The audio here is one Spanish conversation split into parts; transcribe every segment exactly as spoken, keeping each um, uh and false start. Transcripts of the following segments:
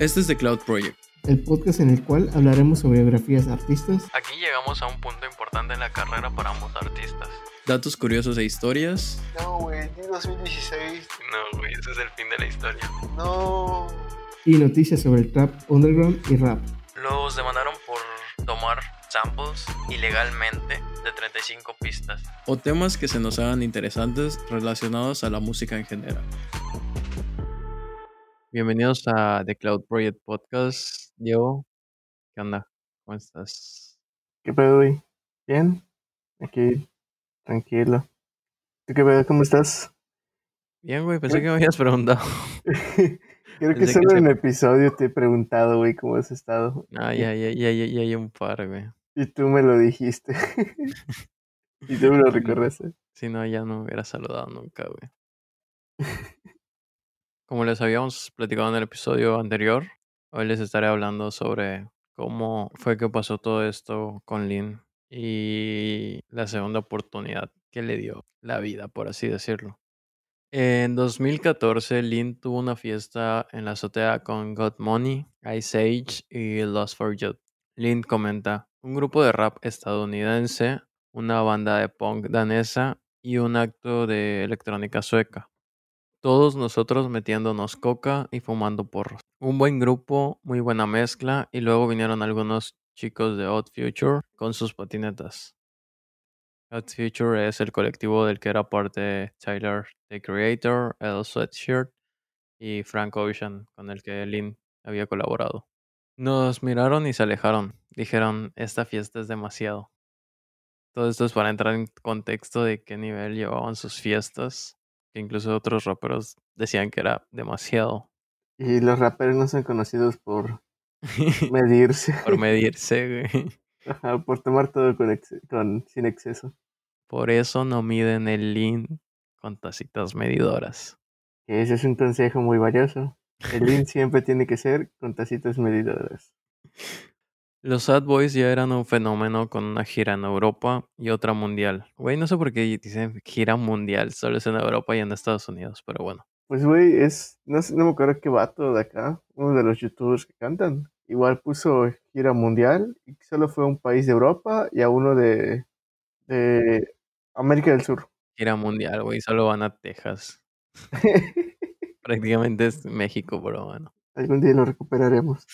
Este es The Cloud Project, el podcast en el cual hablaremos sobre biografías de artistas. Aquí llegamos a un punto importante en la carrera para ambos artistas. Datos curiosos e historias. No, güey, dos mil dieciséis. No, güey, ese es el fin de la historia. No. Y noticias sobre el trap, underground y rap. Los demandaron por tomar samples ilegalmente de treinta y cinco pistas. O temas que se nos hagan interesantes relacionados a la música en general. Bienvenidos a The Cloud Project Podcast. Diego, ¿qué onda? ¿Cómo estás? ¿Qué pedo, güey? ¿Bien? Aquí, tranquilo. ¿Tú qué pedo? ¿Cómo estás? Bien, güey, pensé ¿Qué? que me habías preguntado. Creo que solo que en el se... episodio te he preguntado, güey, cómo has estado. Ah, ya, ya, ya, ya, ya hay un par, güey. Y tú me lo dijiste. Y tú me lo recordaste. Si no, ya no me hubiera saludado nunca, güey. Como les habíamos platicado en el episodio anterior, hoy les estaré hablando sobre cómo fue que pasó todo esto con Lean y la segunda oportunidad que le dio la vida, por así decirlo. En dos mil catorce, Lean tuvo una fiesta en la azotea con God Money, Ice Age y Los Forjot. Lean comenta: un grupo de rap estadounidense, una banda de punk danesa y un acto de electrónica sueca. Todos nosotros metiéndonos coca y fumando porros. Un buen grupo, muy buena mezcla, y luego vinieron algunos chicos de Odd Future con sus patinetas. Odd Future es el colectivo del que era parte Tyler, The Creator, Earl Sweatshirt y Frank Ocean, con el que Lean había colaborado. Nos miraron y se alejaron. Dijeron: esta fiesta es demasiado. Todo esto es para entrar en contexto de qué nivel llevaban sus fiestas, que incluso otros raperos decían que era demasiado. Y los raperos no son conocidos por medirse. Por medirse, güey. Ajá, por tomar todo con ex- con, sin exceso. Por eso no miden el Lean con tacitas medidoras. Ese es un consejo muy valioso. El Lean siempre tiene que ser con tacitas medidoras. Los Sad Boys ya eran un fenómeno con una gira en Europa y otra mundial. Güey, no sé por qué dicen gira mundial, solo es en Europa y en Estados Unidos, pero bueno. Pues güey, es, no, sé, no me acuerdo qué vato de acá, uno de los youtubers que cantan. Igual puso gira mundial y solo fue a un país de Europa y a uno de, de América del Sur. Gira mundial, güey, solo van a Texas. Prácticamente es México, pero bueno. Algún día lo recuperaremos.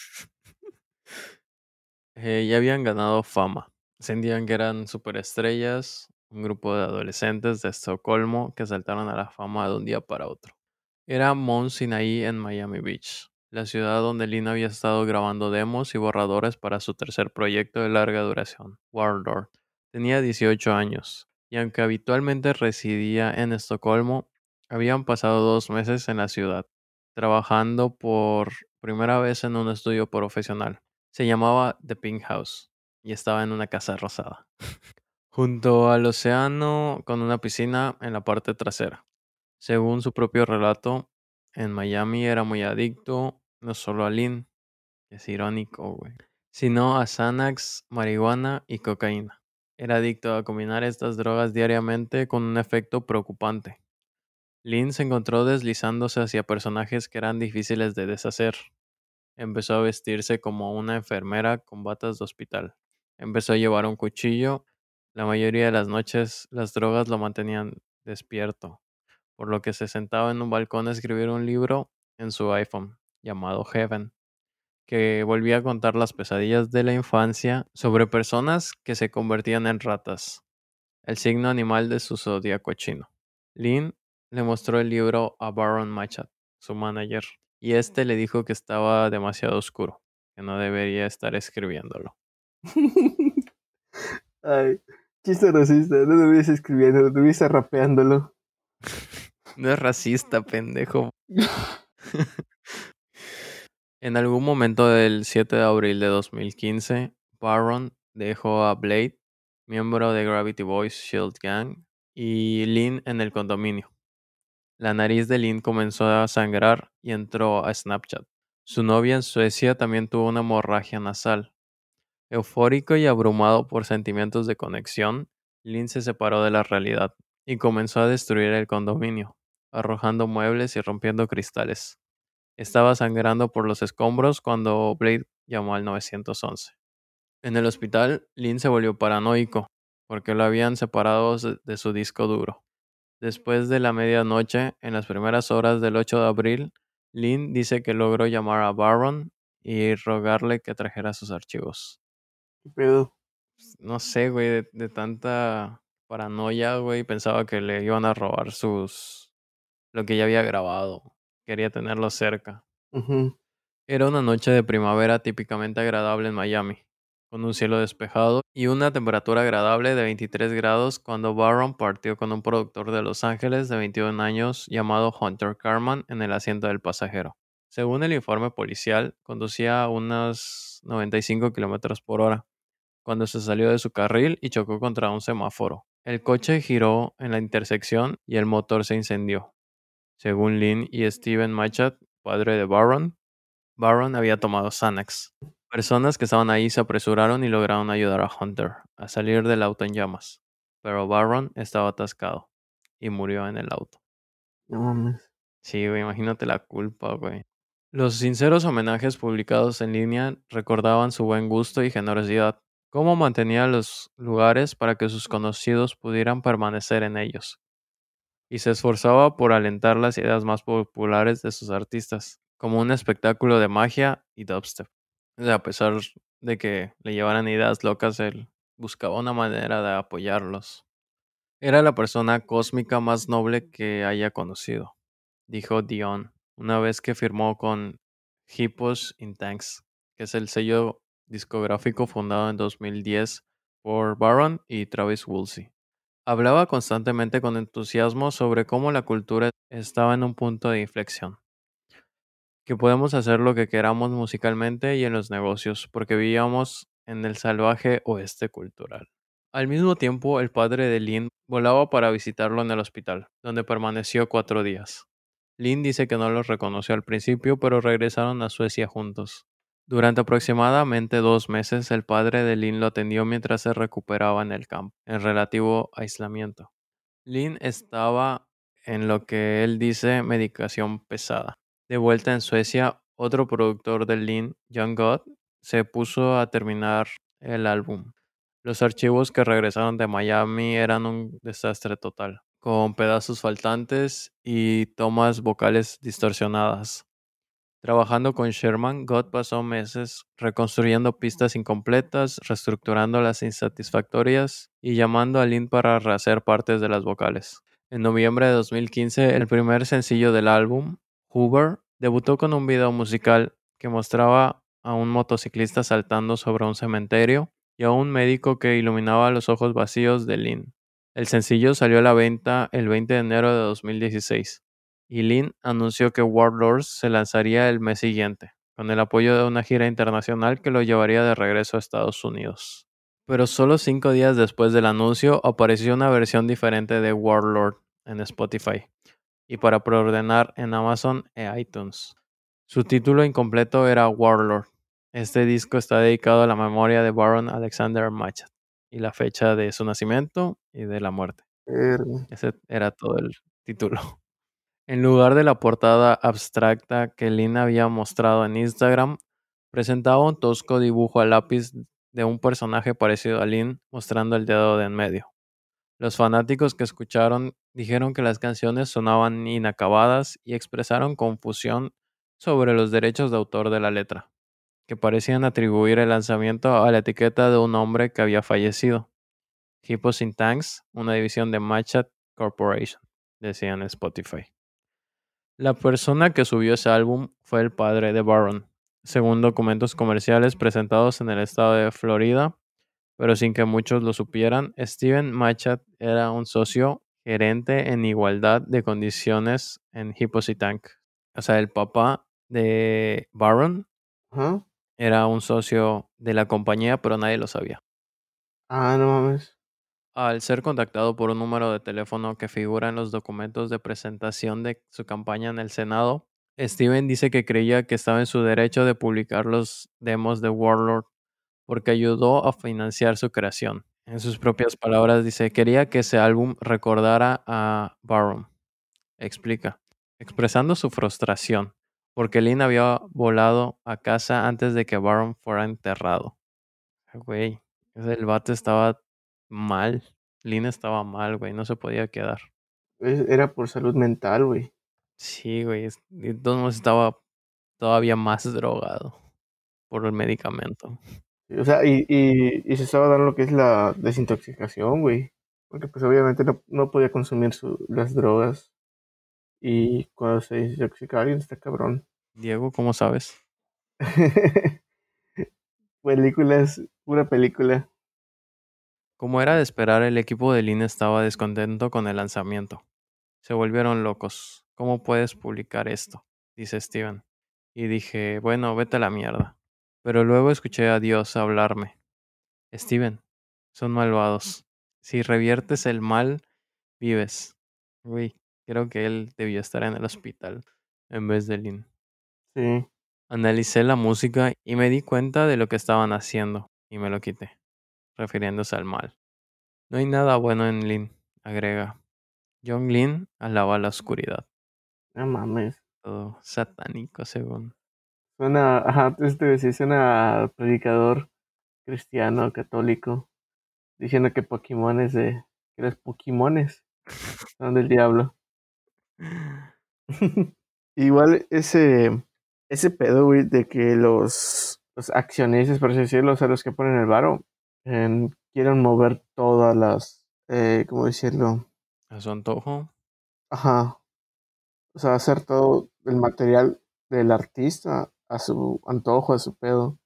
Eh, ya habían ganado fama. Sentían que eran superestrellas, un grupo de adolescentes de Estocolmo que saltaron a la fama de un día para otro. Era Mount Sinai en Miami Beach, la ciudad donde Lean había estado grabando demos y borradores para su tercer proyecto de larga duración, Warlord. Tenía dieciocho años, y aunque habitualmente residía en Estocolmo, habían pasado dos meses en la ciudad, trabajando por primera vez en un estudio profesional. Se llamaba The Pink House y estaba en una casa rosada, junto al océano con una piscina en la parte trasera. Según su propio relato, en Miami era muy adicto, no solo a Lean, que es irónico, güey, sino a Xanax, marihuana y cocaína. Era adicto a combinar estas drogas diariamente con un efecto preocupante. Lean se encontró deslizándose hacia personajes que eran difíciles de deshacer. Empezó a vestirse como una enfermera con batas de hospital. Empezó a llevar un cuchillo. La mayoría de las noches las drogas lo mantenían despierto, por lo que se sentaba en un balcón a escribir un libro en su iPhone llamado Heaven, que volvía a contar las pesadillas de la infancia sobre personas que se convertían en ratas, el signo animal de su zodiaco chino. Lean le mostró el libro a Baron Machat, su manager, y este le dijo que estaba demasiado oscuro, que no debería estar escribiéndolo. Ay, chiste racista, no deberías escribiéndolo, deberías rapeándolo. No es racista, pendejo. En algún momento del siete de abril de dos mil quince, Baron dejó a Blade, miembro de Gravity Boys Shield Gang, y Lean en el condominio. La nariz de Lean comenzó a sangrar y entró a Snapchat. Su novia en Suecia también tuvo una hemorragia nasal. Eufórico y abrumado por sentimientos de conexión, Lean se separó de la realidad y comenzó a destruir el condominio, arrojando muebles y rompiendo cristales. estaba sangrando por los escombros cuando Blade llamó al nueve once. En el hospital, Lean se volvió paranoico porque lo habían separado de su disco duro. Después de la medianoche, en las primeras horas del ocho de abril, Lean dice que logró llamar a Baron y rogarle que trajera sus archivos. ¿Qué pedo? No sé, güey, de, de tanta paranoia, güey, pensaba que le iban a robar sus... lo que ya había grabado. Quería tenerlo cerca. Uh-huh. Era una noche de primavera típicamente agradable en Miami, con un cielo despejado y una temperatura agradable de veintitrés grados cuando Baron partió con un productor de Los Ángeles de veintiún años llamado Hunter Carman en el asiento del pasajero. Según el informe policial, conducía a unos noventa y cinco kilómetros por hora cuando se salió de su carril y chocó contra un semáforo. El coche giró en la intersección y el motor se incendió. Según Lean y Steven Machat, padre de Baron, Baron había tomado Xanax. Personas que estaban ahí se apresuraron y lograron ayudar a Hunter a salir del auto en llamas, pero Baron estaba atascado y murió en el auto. No mames. Sí, güey, imagínate la culpa, güey. Los sinceros homenajes publicados en línea recordaban su buen gusto y generosidad, cómo mantenía los lugares para que sus conocidos pudieran permanecer en ellos, y se esforzaba por alentar las ideas más populares de sus artistas, como un espectáculo de magia y dubstep. O sea, a pesar de que le llevaran ideas locas, él buscaba una manera de apoyarlos. Era la persona cósmica más noble que haya conocido, dijo Dion, una vez que firmó con Hippos in Tanks, que es el sello discográfico fundado en dos mil diez por Baron y Travis Woolsey. Hablaba constantemente con entusiasmo sobre cómo la cultura estaba en un punto de inflexión, que podemos hacer lo que queramos musicalmente y en los negocios, porque vivíamos en el salvaje oeste cultural. Al mismo tiempo, el padre de Lean volaba para visitarlo en el hospital, donde permaneció cuatro días. Lean dice que no los reconoció al principio, pero regresaron a Suecia juntos. Durante aproximadamente dos meses, el padre de Lean lo atendió mientras se recuperaba en el campo, en relativo aislamiento. Lean estaba en lo que él dice medicación pesada. De vuelta en Suecia, otro productor de Lean, John Gott, se puso a terminar el álbum. Los archivos que regresaron de Miami eran un desastre total, con pedazos faltantes y tomas vocales distorsionadas. Trabajando con Sherman, Gott pasó meses reconstruyendo pistas incompletas, reestructurando las insatisfactorias y llamando a Lean para rehacer partes de las vocales. En noviembre de dos mil quince, el primer sencillo del álbum, Hoover, debutó con un video musical que mostraba a un motociclista saltando sobre un cementerio y a un médico que iluminaba los ojos vacíos de Lean. El sencillo salió a la venta el veinte de enero de dos mil dieciséis y Lean anunció que Warlord se lanzaría el mes siguiente, con el apoyo de una gira internacional que lo llevaría de regreso a Estados Unidos. Pero solo cinco días después del anuncio apareció una versión diferente de Warlord en Spotify y para preordenar en Amazon e iTunes. Su título incompleto era Warlord. Este disco está dedicado a la memoria de Baron Alexander Machat y la fecha de su nacimiento y de la muerte. Ese era todo el título. En lugar de la portada abstracta que Lean había mostrado en Instagram, presentaba un tosco dibujo a lápiz de un personaje parecido a Lean mostrando el dedo de en medio. Los fanáticos que escucharon dijeron que las canciones sonaban inacabadas y expresaron confusión sobre los derechos de autor de la letra, que parecían atribuir el lanzamiento a la etiqueta de un hombre que había fallecido. Hippos in Tanks, una división de Machat Corporation, decían en Spotify. La persona que subió ese álbum fue el padre de Baron, según documentos comerciales presentados en el estado de Florida, pero sin que muchos lo supieran. Steven Machat era un socio gerente en igualdad de condiciones en Hippos in Tanks. O sea, el papá de Baron ¿huh? era un socio de la compañía, pero nadie lo sabía. Ah, no mames. Al ser contactado por un número de teléfono que figura en los documentos de presentación de su campaña en el Senado, Steven dice que creía que estaba en su derecho de publicar los demos de Warlord, porque ayudó a financiar su creación. En sus propias palabras dice, quería que ese álbum recordara a Baron. Explica, expresando su frustración porque Lean había volado a casa antes de que Baron fuera enterrado. Güey, el vato estaba mal. Lean estaba mal, güey. No se podía quedar. Era por salud mental, güey. Sí, güey. Entonces estaba todavía más drogado por el medicamento. O sea, y, y, y se estaba dando lo que es la desintoxicación, güey. Porque pues obviamente no, no podía consumir su, las drogas. Y cuando se desintoxica alguien está cabrón. Diego, ¿cómo sabes? Películas, pura película. Como era de esperar, el equipo de Lean estaba descontento con el lanzamiento. Se volvieron locos. ¿Cómo puedes publicar esto?, dice Steven. Y dije, bueno, vete a la mierda. Pero luego escuché a Dios hablarme. Steven, son malvados. Si reviertes el mal, vives. Uy, creo que él debió estar en el hospital en vez de Lean. Sí. Analicé la música y me di cuenta de lo que estaban haciendo y me lo quité, refiriéndose al mal. No hay nada bueno en Lean, agrega. Yung Lean alaba la oscuridad. No mames. Todo satánico, según. Suena, ajá, este, sí, suena a predicador cristiano, católico, diciendo que Pokémon es de... que los Pokémones son del diablo. Igual ese ese pedo, güey, de que los, los accionistas, por así decirlo, o sea, los que ponen el varo, eh, quieren mover todas las... Eh, ¿cómo decirlo? A su antojo. Ajá. O sea, hacer todo el material del artista a su antojo, a su pedo.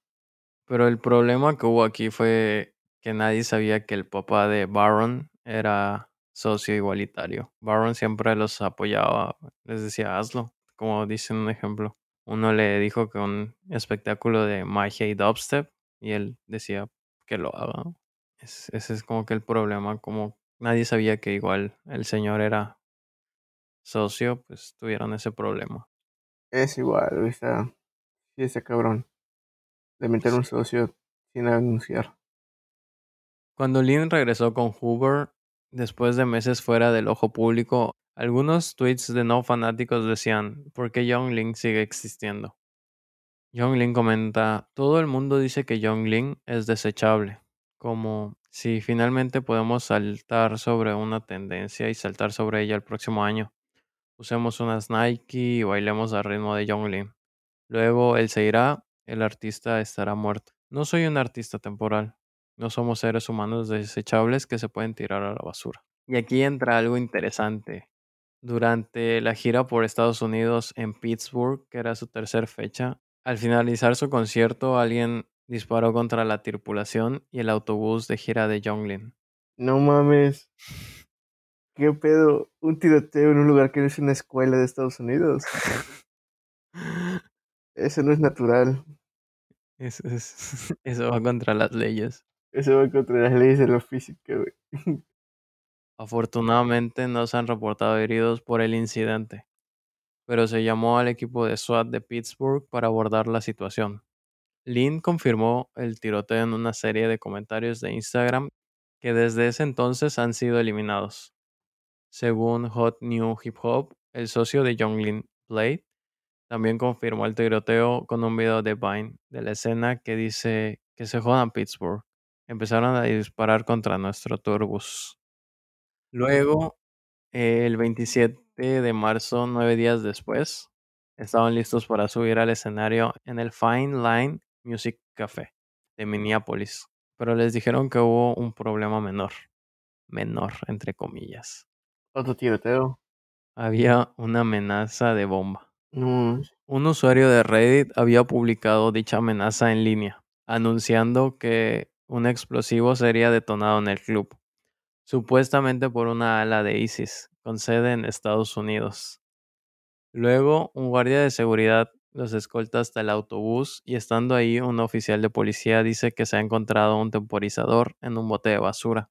Pero el problema que hubo aquí fue que nadie sabía que el papá de Baron era socio igualitario. Baron siempre los apoyaba, les decía hazlo, como dicen un ejemplo. Uno le dijo que un espectáculo de magia y dubstep y él decía que lo haga. Es, ese es como que el problema, como nadie sabía que igual el señor era socio, pues tuvieron ese problema. Es igual, está, sí, está cabrón de meter un socio sin anunciar. Cuando Lean regresó con Hoover, después de meses fuera del ojo público, algunos tweets de no fanáticos decían, ¿por qué Yung Lean sigue existiendo? Yung Lean comenta, todo el mundo dice que Yung Lean es desechable, como si finalmente podemos saltar sobre una tendencia y saltar sobre ella el próximo año. Usemos unas Nike y bailemos al ritmo de Yung Lean. Luego él se irá, el artista estará muerto. No soy un artista temporal. No somos seres humanos desechables que se pueden tirar a la basura. Y aquí entra algo interesante. Durante la gira por Estados Unidos en Pittsburgh, que era su tercer fecha, al finalizar su concierto, alguien disparó contra la tripulación y el autobús de gira de Yung Lean. No mames. ¿Qué pedo? ¿Un tiroteo en un lugar que no es una escuela de Estados Unidos? Eso no es natural. Eso, es, eso va contra las leyes. Eso va contra las leyes de la física, güey. Afortunadamente no se han reportado heridos por el incidente, pero se llamó al equipo de SWAT de Pittsburgh para abordar la situación. Lean confirmó el tiroteo en una serie de comentarios de Instagram que desde ese entonces han sido eliminados. Según Hot New Hip Hop, el socio de Yung Lean, Blade, también confirmó el tiroteo con un video de Vine de la escena que dice que se jodan Pittsburgh. Empezaron a disparar contra nuestro tourbus. Luego, eh, el veintisiete de marzo, nueve días después, estaban listos para subir al escenario en el Fine Line Music Café de Minneapolis. Pero les dijeron que hubo un problema menor. Menor, entre comillas. Otro tiroteo. Había una amenaza de bomba. No. Un usuario de Reddit había publicado dicha amenaza en línea, anunciando que un explosivo sería detonado en el club, supuestamente por una ala de ISIS, con sede en Estados Unidos. Luego, un guardia de seguridad los escolta hasta el autobús y estando ahí, un oficial de policía dice que se ha encontrado un temporizador en un bote de basura.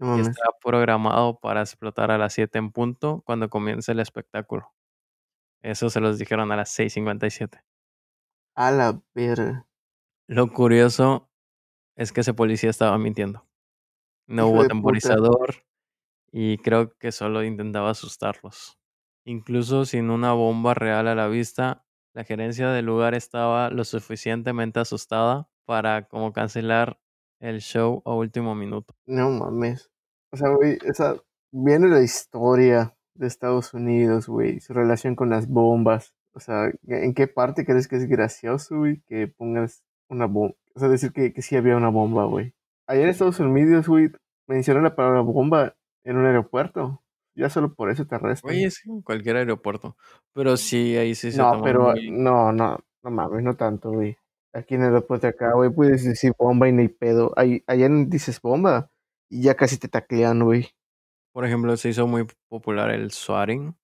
No, que está programado para explotar a las siete en punto cuando comience el espectáculo. Eso se los dijeron a las seis cincuenta y siete. A la verga. Lo curioso es que ese policía estaba mintiendo. No hubo temporizador puta. Y creo que solo intentaba asustarlos. Incluso sin una bomba real a la vista, La gerencia del lugar estaba lo suficientemente asustada para como cancelar el show a último minuto. No mames. O sea, güey, esa... viendo la historia de Estados Unidos, güey, su relación con las bombas, o sea, ¿en qué parte crees que es gracioso, güey, que pongas una bomba? O sea, decir que, que sí había una bomba, güey. Allá en Estados Unidos, güey, mencionan la palabra bomba en un aeropuerto. Ya solo por eso te arrestan. Oye, sí, en cualquier aeropuerto. Pero sí, ahí sí se no, toma pero, muy... No, no, no mames, no tanto, güey. Aquí en el aeropuerto de acá, güey, puedes decir bomba y no hay pedo. Ahí, allá dices bomba y ya casi te taclean, güey. Por ejemplo, se hizo muy popular el swatting,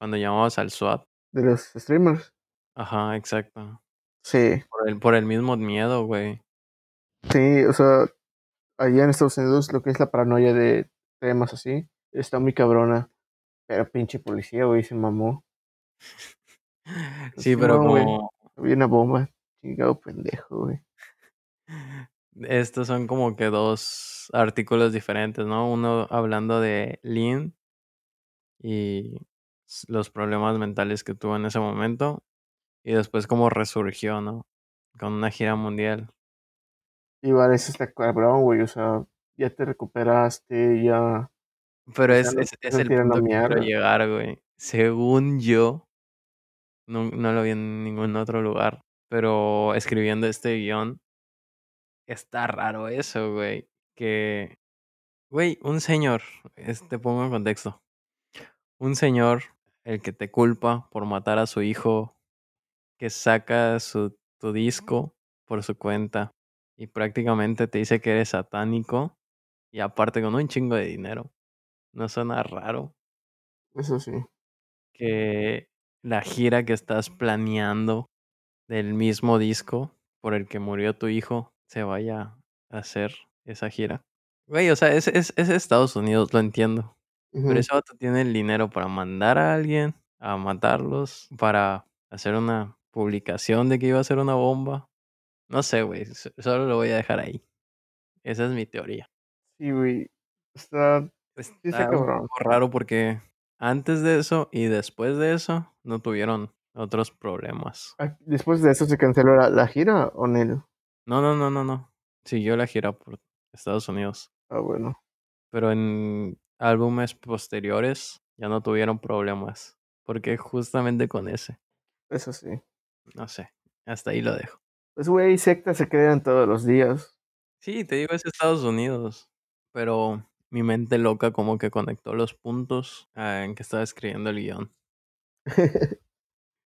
cuando llamabas al SWAT. De los streamers. Ajá, exacto. Sí. Por el, por el mismo miedo, güey. Sí, o sea, allá en Estados Unidos lo que es la paranoia de temas así está muy cabrona. Pero pinche policía, güey, se mamó. Sí, pero no, como... había una bomba. Chingado pendejo, güey. Estos son como que dos artículos diferentes, ¿no? Uno hablando de Lean y los problemas mentales que tuvo en ese momento. Y después como resurgió, ¿no? Con una gira mundial. Y vale, eso está cabrón, güey. O sea, ya te recuperaste, ya... Pero es, es, es el punto que quiero llegar, güey. Según yo, no, no lo vi en ningún otro lugar, pero escribiendo este guión, está raro eso, güey. Que, güey, un señor, te pongo en contexto. Un señor, el que te culpa por matar a su hijo, que saca su, tu disco por su cuenta y prácticamente te dice que eres satánico y aparte con un chingo de dinero. ¿No suena raro? Eso sí. Que la gira que estás planeando del mismo disco por el que murió tu hijo se vaya a hacer esa gira. Güey, o sea, es, es, es Estados Unidos, lo entiendo. Uh-huh. Pero ese vato tiene el dinero para mandar a alguien a matarlos, para hacer una publicación de que iba a ser una bomba. No sé, güey, solo lo voy a dejar ahí. Esa es mi teoría. Sí, güey. Está... Está sí, un poco raro porque antes de eso y después de eso no tuvieron otros problemas. ¿Después de eso se canceló la, la gira o no? No, no, no, no, no. Siguió la gira por Estados Unidos. Ah, bueno. Pero en álbumes posteriores ya no tuvieron problemas. Porque justamente con ese. Eso sí. No sé, hasta ahí lo dejo. Pues güey, sectas se crean todos los días. Sí, te digo, es Estados Unidos. Pero... mi mente loca como que conectó los puntos en que estaba escribiendo el guión.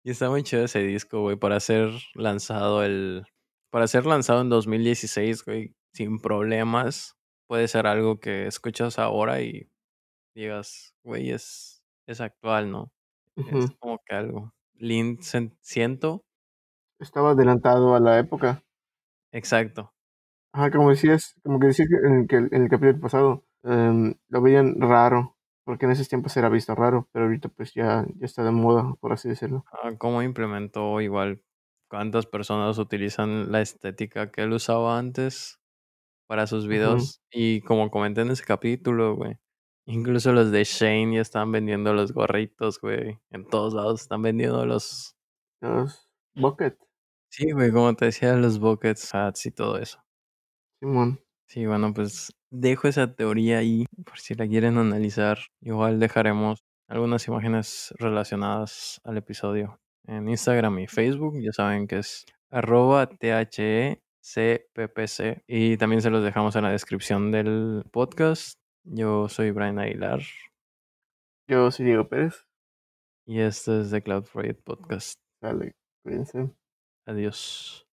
Y está muy chido ese disco, güey, para ser lanzado el... Para ser lanzado en dos mil dieciséis, güey, sin problemas. Puede ser algo que escuchas ahora y digas, güey, es, es actual, ¿no? Uh-huh. Es como que algo... Lean, siento... Estaba adelantado a la época. Exacto. Ajá, como decías, como que decías en el, en el capítulo pasado... Um, lo veían raro, porque en esos tiempos era visto raro, pero ahorita pues ya, ya está de moda, por así decirlo. Ah, ¿cómo implementó igual? ¿Cuántas personas utilizan la estética que él usaba antes para sus videos? Uh-huh. Y como comenté en ese capítulo, güey, incluso los de Shane ya están vendiendo los gorritos, güey. En todos lados están vendiendo los... Los buckets. Sí, güey, como te decía, los buckets, hats y todo eso. Simón. Sí, bueno, pues... dejo esa teoría ahí, por si la quieren analizar. Igual dejaremos algunas imágenes relacionadas al episodio en Instagram y Facebook. Ya saben que es arroba THECPPC. Y también se los dejamos en la descripción del podcast. Yo soy Brian Aguilar. Yo soy Diego Pérez. Y este es The Cloud Freight Podcast. Dale, cuídense. Adiós.